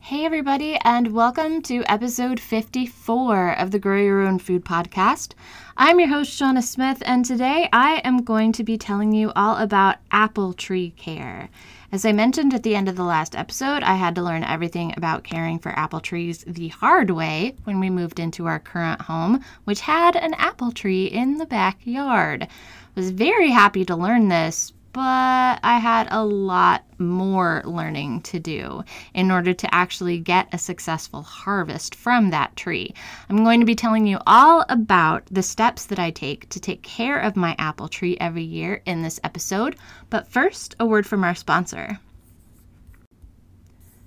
Hey everybody, and welcome to episode 54 of the Grow Your Own Food podcast. I'm your host, Shauna Smith, and today I am going to be telling you all about apple tree care. As I mentioned at the end of the last episode, I had to learn everything about caring for apple trees the hard way when we moved into our current home, which had an apple tree in the backyard. I was very happy to learn this, but I had a lot more learning to do in order to actually get a successful harvest from that tree. I'm going to be telling you all about the steps that I take to take care of my apple tree every year in this episode, but first, a word from our sponsor.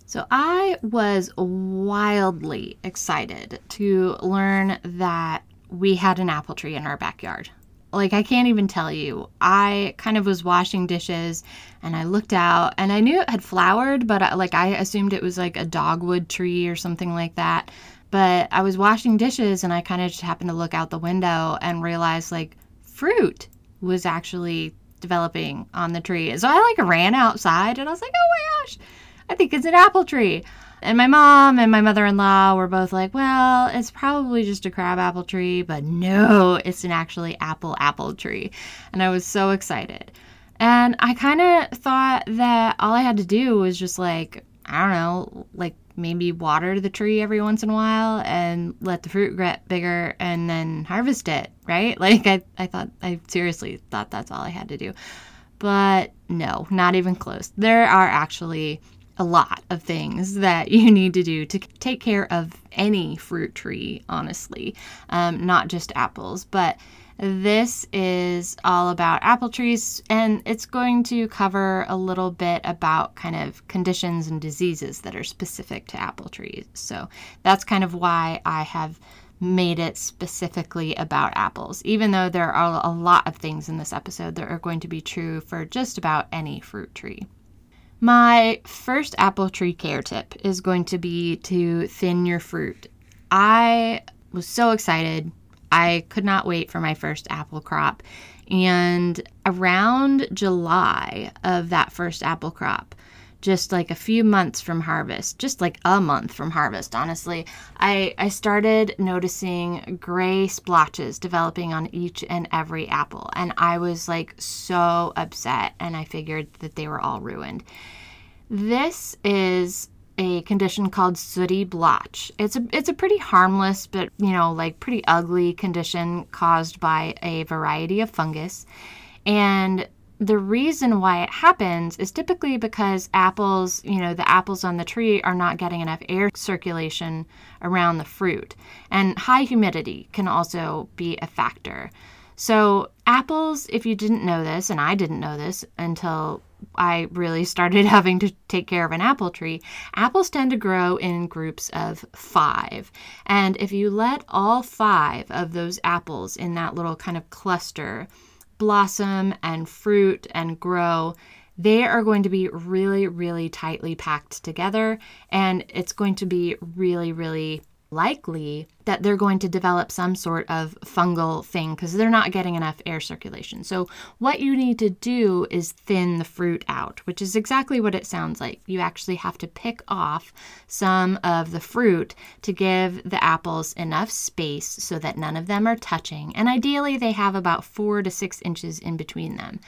So I was wildly excited to learn that we had an apple tree in our backyard. Like, I can't even tell you. I kind of was washing dishes and I looked out and I knew it had flowered, but I assumed it was like a dogwood tree or something like that. But I was washing dishes and I kind of just happened to look out the window and realized like fruit was actually developing on the tree. So I like ran outside and I was like, oh my gosh, I think it's an apple tree. And my mom and my mother-in-law were both like, well, it's probably just a crabapple tree, but no, it's an actually apple tree. And I was so excited. And I kind of thought that all I had to do was just like, I don't know, like maybe water the tree every once in a while and let the fruit get bigger and then harvest it, right? Like I seriously thought that's all I had to do. But no, not even close. There are actually a lot of things that you need to do to take care of any fruit tree, honestly, not just apples. But this is all about apple trees, and it's going to cover a little bit about kind of conditions and diseases that are specific to apple trees. So that's kind of why I have made it specifically about apples, even though there are a lot of things in this episode that are going to be true for just about any fruit tree. My first apple tree care tip is going to be to thin your fruit. I was so excited. I could not wait for my first apple crop. And around July of that first apple crop, just like a few months from harvest, just like a month from harvest, honestly, I started noticing gray splotches developing on each and every apple. And I was like so upset, and I figured that they were all ruined. This is a condition called sooty blotch. It's a pretty harmless, but you know, like pretty ugly condition caused by a variety of fungus. And the reason why it happens is typically because apples, you know, the apples on the tree are not getting enough air circulation around the fruit. And high humidity can also be a factor. So apples, if you didn't know this, and I didn't know this until I really started having to take care of an apple tree, apples tend to grow in groups of 5. And if you let all 5 of those apples in that little kind of cluster blossom and fruit and grow, they are going to be really, really tightly packed together, and it's going to be really, really likely that they're going to develop some sort of fungal thing because they're not getting enough air circulation. So what you need to do is thin the fruit out, which is exactly what it sounds like. You actually have to pick off some of the fruit to give the apples enough space so that none of them are touching. And ideally they have about 4 to 6 inches in between them.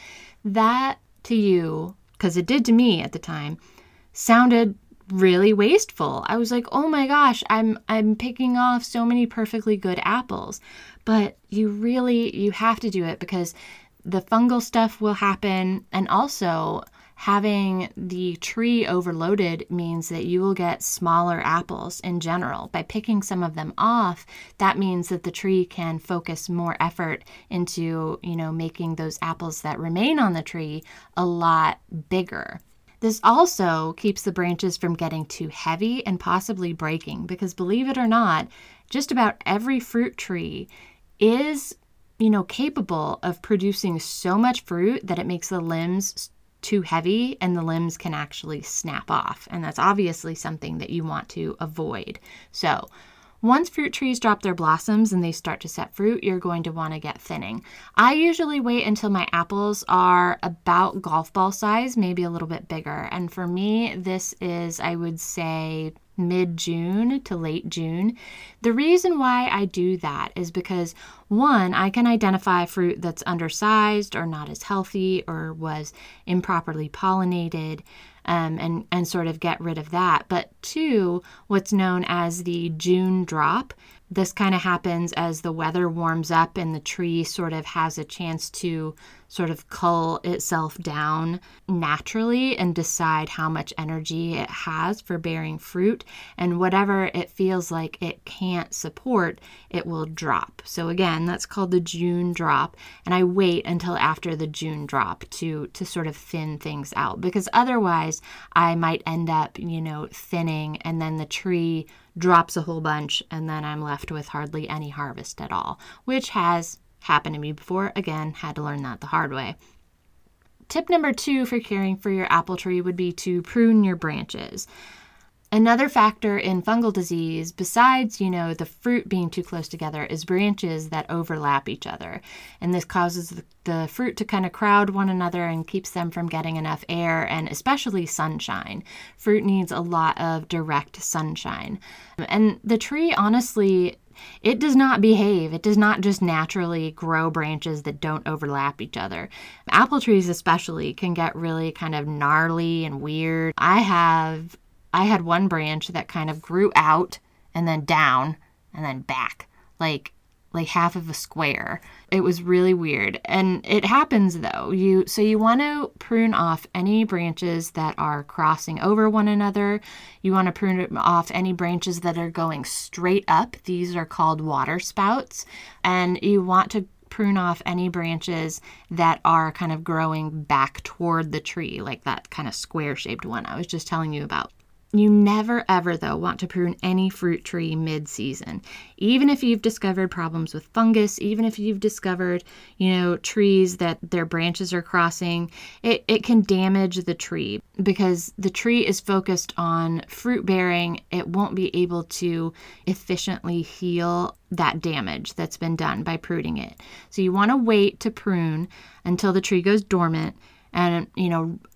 That to you, because it did to me at the time, sounded really wasteful. I was like, oh my gosh, I'm picking off so many perfectly good apples. But you have to do it because the fungal stuff will happen. And also having the tree overloaded means that you will get smaller apples in general. By picking some of them off, that means that the tree can focus more effort into, you know, making those apples that remain on the tree a lot bigger. This also keeps the branches from getting too heavy and possibly breaking, because believe it or not, just about every fruit tree is, capable of producing so much fruit that it makes the limbs too heavy and the limbs can actually snap off. And that's obviously something that you want to avoid. So once fruit trees drop their blossoms and they start to set fruit, you're going to want to get thinning. I usually wait until my apples are about golf ball size, maybe a little bit bigger. And for me, this is, I would say, mid-June to late June. The reason why I do that is because, one, I can identify fruit that's undersized or not as healthy or was improperly pollinated, and sort of get rid of that. But two, what's known as the June drop. This kind of happens as the weather warms up and the tree sort of has a chance to sort of cull itself down naturally and decide how much energy it has for bearing fruit, and whatever it feels like it can't support, it will drop. So again, that's called the June drop, and I wait until after the June drop to sort of thin things out, because otherwise I might end up, thinning, and then the tree drops a whole bunch, and then I'm left with hardly any harvest at all, which has happened to me before. Again, had to learn that the hard way. Tip number 2 for caring for your apple tree would be to prune your branches. Another factor in fungal disease, besides, the fruit being too close together, is branches that overlap each other. And this causes the fruit to kind of crowd one another and keeps them from getting enough air and especially sunshine. Fruit needs a lot of direct sunshine. And the tree, honestly, it does not behave. It does not just naturally grow branches that don't overlap each other. Apple trees especially can get really kind of gnarly and weird. I had one branch that kind of grew out and then down and then back, like half of a square. It was really weird. And it happens though. So you want to prune off any branches that are crossing over one another. You want to prune off any branches that are going straight up. These are called water spouts. And you want to prune off any branches that are kind of growing back toward the tree, like that kind of square-shaped one I was just telling you about. You never ever though want to prune any fruit tree mid-season. Even if you've discovered problems with fungus, even if you've discovered, trees that their branches are crossing, it can damage the tree because the tree is focused on fruit bearing. It won't be able to efficiently heal that damage that's been done by pruning it. So you want to wait to prune until the tree goes dormant. And,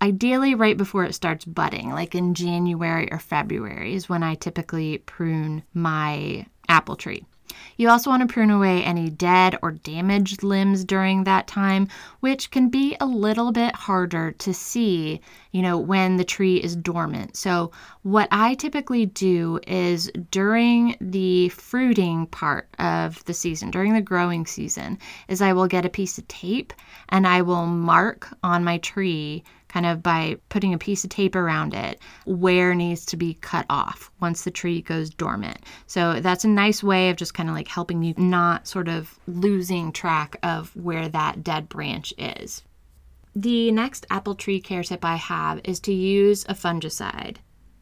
ideally right before it starts budding, like in January or February is when I typically prune my apple tree. You also want to prune away any dead or damaged limbs during that time, which can be a little bit harder to see, when the tree is dormant. So what I typically do is during the fruiting part of the season, during the growing season, is I will get a piece of tape and I will mark on my tree kind of by putting a piece of tape around it, where needs to be cut off once the tree goes dormant. So that's a nice way of just kind of like helping you not sort of losing track of where that dead branch is. The next apple tree care tip I have is to use a fungicide.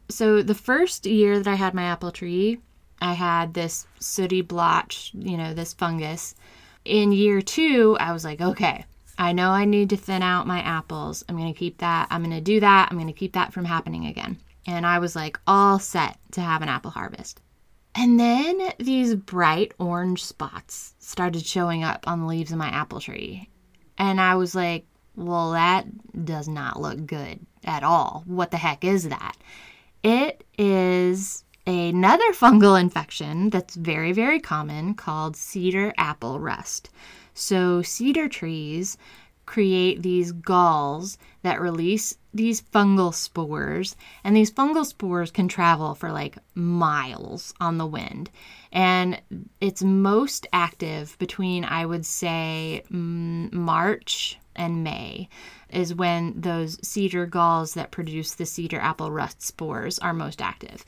So the first year that I had my apple tree, I had this sooty blotch, this fungus. In year 2, I was like, okay, I know I need to thin out my apples. I'm going to keep that. I'm going to do that. I'm going to keep that from happening again. And I was like all set to have an apple harvest. And then these bright orange spots started showing up on the leaves of my apple tree. And I was like, well, that does not look good at all. What the heck is that? It is another fungal infection that's very, very common called cedar apple rust. So cedar trees create these galls that release these fungal spores, and these fungal spores can travel for like miles on the wind. And it's most active between, I would say, March and May is when those cedar galls that produce the cedar apple rust spores are most active.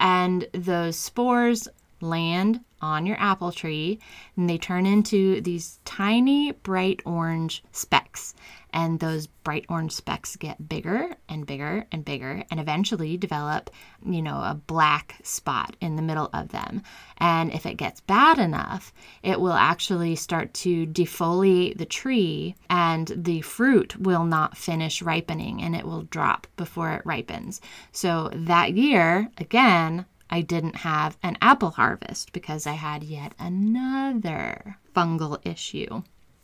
And those spores land on your apple tree, and they turn into these tiny bright orange specks. And those bright orange specks get bigger and bigger and bigger, and eventually develop, you know, a black spot in the middle of them. And if it gets bad enough, it will actually start to defoliate the tree, and the fruit will not finish ripening, and it will drop before it ripens. So that year, again, I didn't have an apple harvest because I had yet another fungal issue.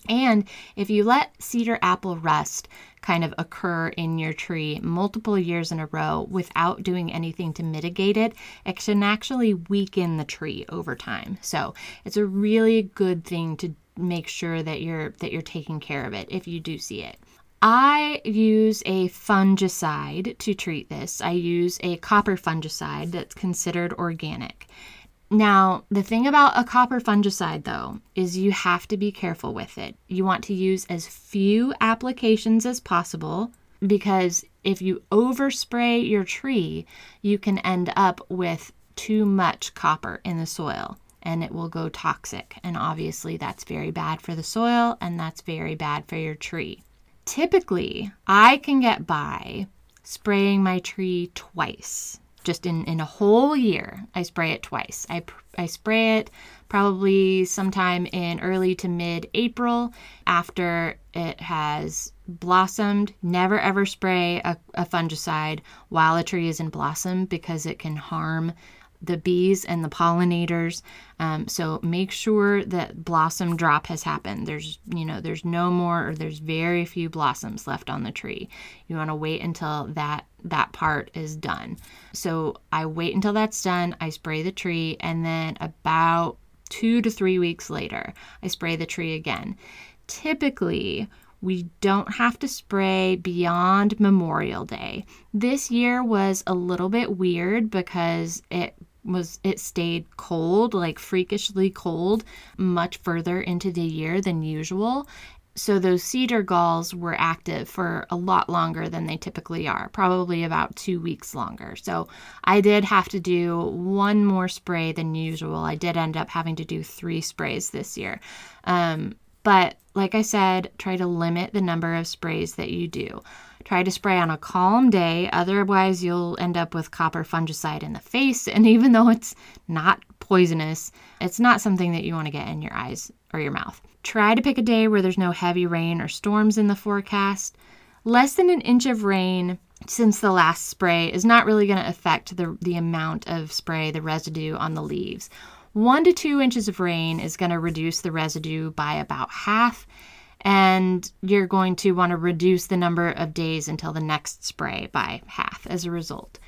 And if you let cedar apple rust kind of occur in your tree multiple years in a row without doing anything to mitigate it, it can actually weaken the tree over time. So it's a really good thing to make sure that you're taking care of it if you do see it. I use a fungicide to treat this. I use a copper fungicide that's considered organic. Now, the thing about a copper fungicide, though, is you have to be careful with it. You want to use as few applications as possible, because if you overspray your tree, you can end up with too much copper in the soil, and it will go toxic. And obviously, that's very bad for the soil, and that's very bad for your tree. Typically, I can get by spraying my tree twice. Just in a whole year, I spray it twice. I spray it probably sometime in early to mid-April after it has blossomed. Never ever spray a fungicide while a tree is in blossom, because it can harm the bees and the pollinators. So make sure that blossom drop has happened. There's no more, or there's very few blossoms left on the tree. You want to wait until that part is done. So I wait until that's done. I spray the tree, and then about 2 to 3 weeks later, I spray the tree again. Typically, we don't have to spray beyond Memorial Day. This year was a little bit weird because it stayed cold, like freakishly cold, much further into the year than usual. So those cedar galls were active for a lot longer than they typically are, probably about 2 weeks longer. So I did have to do one more spray than usual. I did end up having to do 3 sprays this year. But like I said, try to limit the number of sprays that you do. Try to spray on a calm day. Otherwise, you'll end up with copper fungicide in the face. And even though it's not poisonous, it's not something that you want to get in your eyes or your mouth. Try to pick a day where there's no heavy rain or storms in the forecast. Less than an inch of rain since the last spray is not really going to affect the amount of spray, the residue on the leaves. 1 to 2 inches of rain is going to reduce the residue by about half, and you're going to want to reduce the number of days until the next spray by half as a result.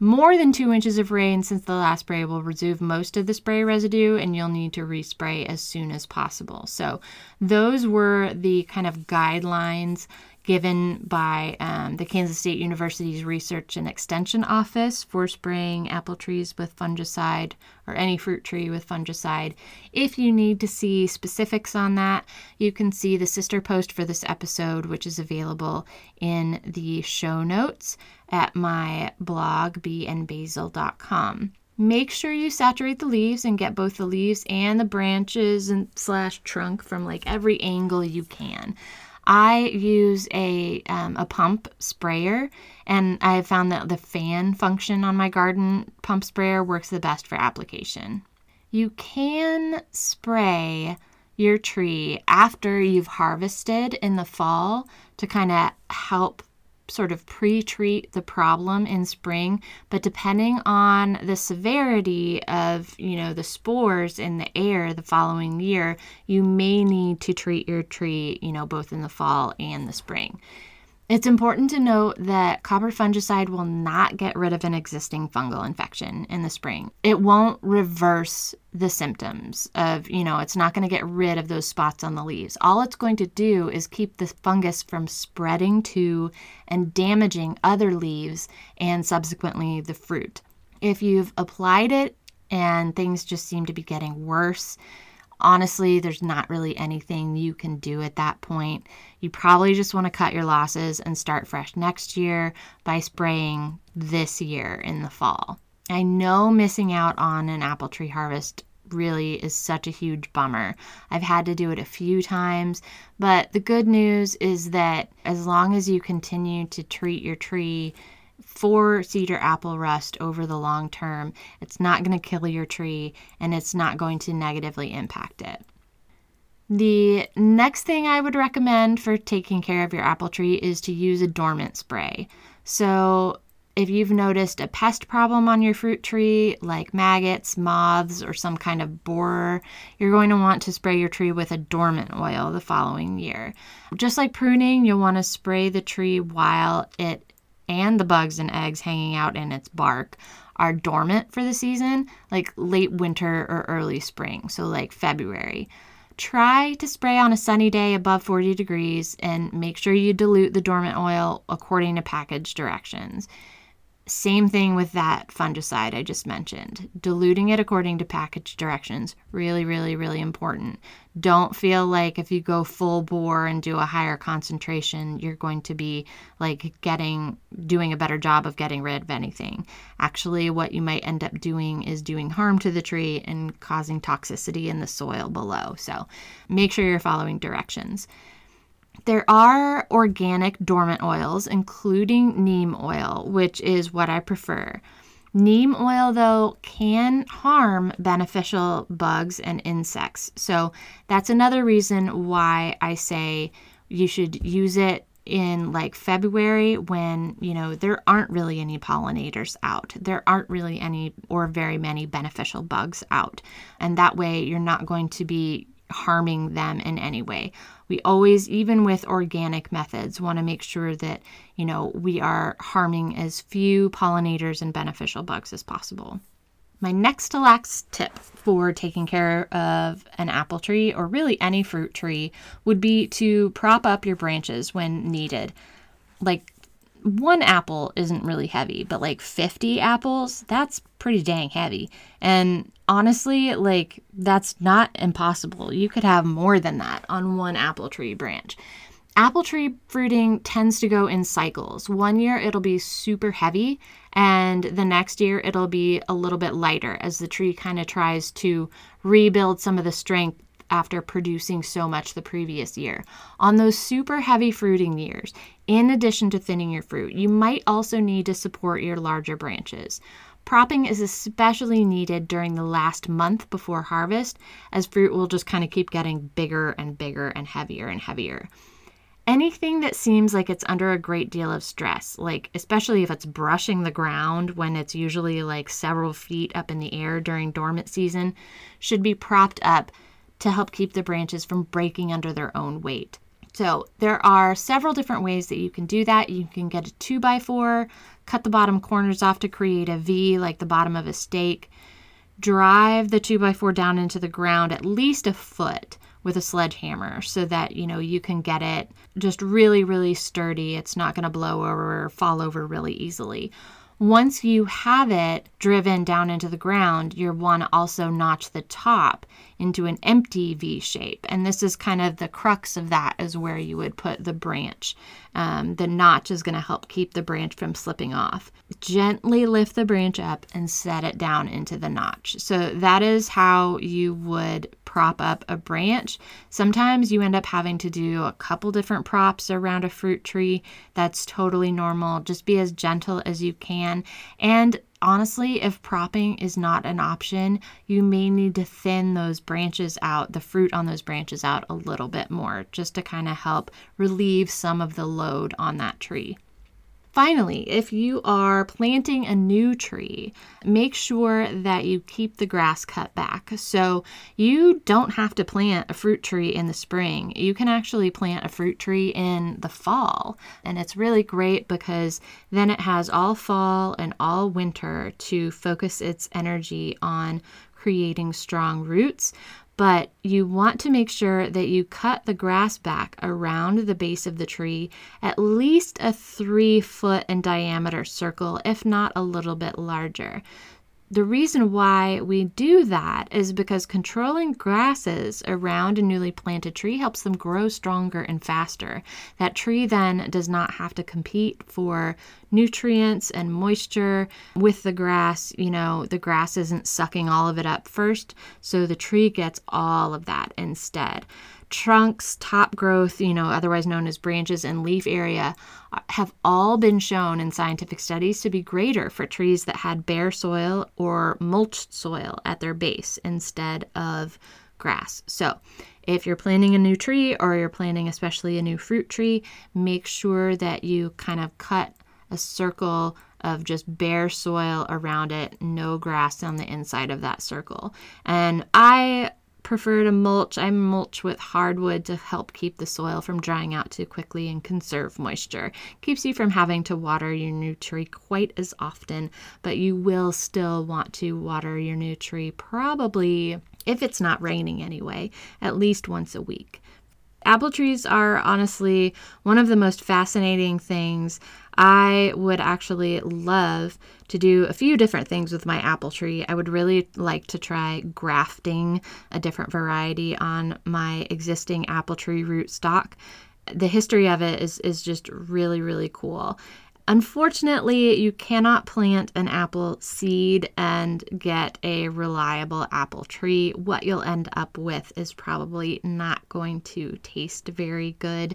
More than 2 inches of rain since the last spray will remove most of the spray residue, and you'll need to respray as soon as possible. So those were the kind of guidelines given by the Kansas State University's Research and Extension Office for spraying apple trees with fungicide, or any fruit tree with fungicide. If you need to see specifics on that, you can see the sister post for this episode, which is available in the show notes at my blog, beeandbasil.com. Make sure you saturate the leaves and get both the leaves and the branches and /trunk from like every angle you can. I use a pump sprayer, and I have found that the fan function on my garden pump sprayer works the best for application. You can spray your tree after you've harvested in the fall to kind of help sort of pre-treat the problem in spring, but depending on the severity of, you know, the spores in the air the following year, you may need to treat your tree, you know, both in the fall and the spring. It's important to note that copper fungicide will not get rid of an existing fungal infection in the spring. It won't reverse the symptoms of, you know, it's not going to get rid of those spots on the leaves. All it's going to do is keep the fungus from spreading to and damaging other leaves and subsequently the fruit. If you've applied it and things just seem to be getting worse, honestly, there's not really anything you can do at that point. You probably just want to cut your losses and start fresh next year by spraying this year in the fall. I know missing out on an apple tree harvest really is such a huge bummer. I've had to do it a few times, but the good news is that as long as you continue to treat your tree for cedar apple rust over the long term, it's not going to kill your tree and it's not going to negatively impact it. The next thing I would recommend for taking care of your apple tree is to use a dormant spray. So if you've noticed a pest problem on your fruit tree, like maggots, moths, or some kind of borer, you're going to want to spray your tree with a dormant oil the following year. Just like pruning, you'll want to spray the tree while it and the bugs and eggs hanging out in its bark are dormant for the season, like late winter or early spring, so like February. Try to spray on a sunny day above 40 degrees and make sure you dilute the dormant oil according to package directions. Same thing with that fungicide I just mentioned. Diluting it according to package directions. Really, really, really important. Don't feel like if you go full bore and do a higher concentration, you're going to be like doing a better job of getting rid of anything. Actually, what you might end up doing is doing harm to the tree and causing toxicity in the soil below. So make sure you're following directions. There are organic dormant oils, including neem oil, which is what I prefer. Neem oil, though, can harm beneficial bugs and insects. So that's another reason why I say you should use it in like February when, there aren't really any pollinators out. There aren't really any or very many beneficial bugs out. And that way you're not going to be harming them in any way. We always, even with organic methods, want to make sure that, we are harming as few pollinators and beneficial bugs as possible. My next to last tip for taking care of an apple tree or really any fruit tree would be to prop up your branches when needed. Like one apple isn't really heavy, but like 50 apples, that's pretty dang heavy. And honestly, like that's not impossible. You could have more than that on one apple tree branch. Apple tree fruiting tends to go in cycles. One year it'll be super heavy and the next year it'll be a little bit lighter as the tree kind of tries to rebuild some of the strength after producing so much the previous year. On those super heavy fruiting years, in addition to thinning your fruit, you might also need to support your larger branches. Propping is especially needed during the last month before harvest, as fruit will just kind of keep getting bigger and bigger and heavier and heavier. Anything that seems like it's under a great deal of stress, like especially if it's brushing the ground when it's usually like several feet up in the air during dormant season, should be propped up to help keep the branches from breaking under their own weight. So there are several different ways that you can do that. You can get a 2x4, cut the bottom corners off to create a V like the bottom of a steak, drive the 2x4 down into the ground at least a foot with a sledgehammer so that, you can get it just really, really sturdy. It's not going to blow over or fall over really easily. Once you have it driven down into the ground, you want to also notch the top into an empty V shape. And this is kind of the crux of that is where you would put the branch. The notch is going to help keep the branch from slipping off. Gently lift the branch up and set it down into the notch. So that is how you would prop up a branch. Sometimes you end up having to do a couple different props around a fruit tree. That's totally normal. Just be as gentle as you can. And honestly, if propping is not an option, you may need to thin those branches out, the fruit on those branches out a little bit more just to kind of help relieve some of the load on that tree. Finally, if you are planting a new tree, make sure that you keep the grass cut back. So you don't have to plant a fruit tree in the spring. You can actually plant a fruit tree in the fall. And it's really great because then it has all fall and all winter to focus its energy on creating strong roots. But you want to make sure that you cut the grass back around the base of the tree at least a 3-foot in diameter circle, if not a little bit larger. The reason why we do that is because controlling grasses around a newly planted tree helps them grow stronger and faster. That tree then does not have to compete for nutrients and moisture with the grass. You know, the grass isn't sucking all of it up first, so the tree gets all of that instead. Trunks, top growth, otherwise known as branches, and leaf area have all been shown in scientific studies to be greater for trees that had bare soil or mulched soil at their base instead of grass. So if you're planting a new tree, or you're planting especially a new fruit tree, make sure that you kind of cut a circle of just bare soil around it, no grass on the inside of that circle. And I prefer to mulch. I mulch with hardwood to help keep the soil from drying out too quickly and conserve moisture. Keeps you from having to water your new tree quite as often, but you will still want to water your new tree probably, if it's not raining anyway, at least once a week. Apple trees are honestly one of the most fascinating things. I would actually love to do a few different things with my apple tree. I would really like to try grafting a different variety on my existing apple tree rootstock. The history of it is just really, really cool. Unfortunately, you cannot plant an apple seed and get a reliable apple tree. What you'll end up with is probably not going to taste very good.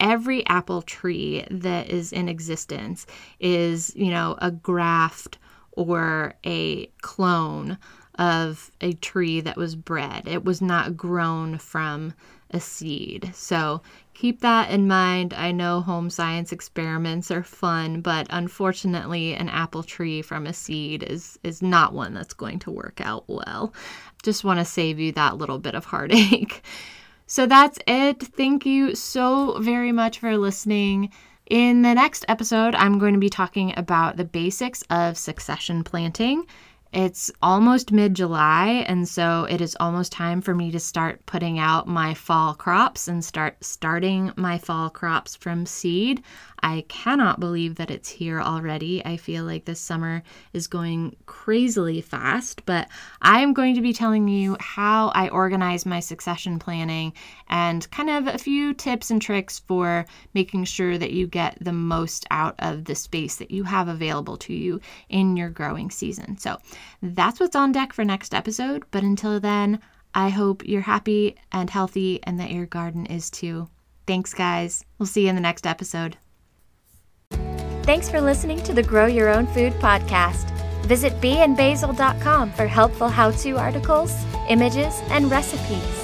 Every apple tree that is in existence is, a graft or a clone of a tree that was bred. It was not grown from a seed. So keep that in mind. I know home science experiments are fun, but unfortunately an apple tree from a seed is not one that's going to work out well. Just want to save you that little bit of heartache. So that's it. Thank you so very much for listening. In the next episode, I'm going to be talking about the basics of succession planting. It's almost mid-July, and so it is almost time for me to start putting out my fall crops and starting my fall crops from seed. I cannot believe that it's here already. I feel like this summer is going crazily fast, but I am going to be telling you how I organize my succession planning and kind of a few tips and tricks for making sure that you get the most out of the space that you have available to you in your growing season. So that's what's on deck for next episode. But until then, I hope you're happy and healthy and that your garden is too. Thanks, guys. We'll see you in the next episode. Thanks for listening to the Grow Your Own Food podcast. Visit beeandbasil.com for helpful how-to articles, images, and recipes.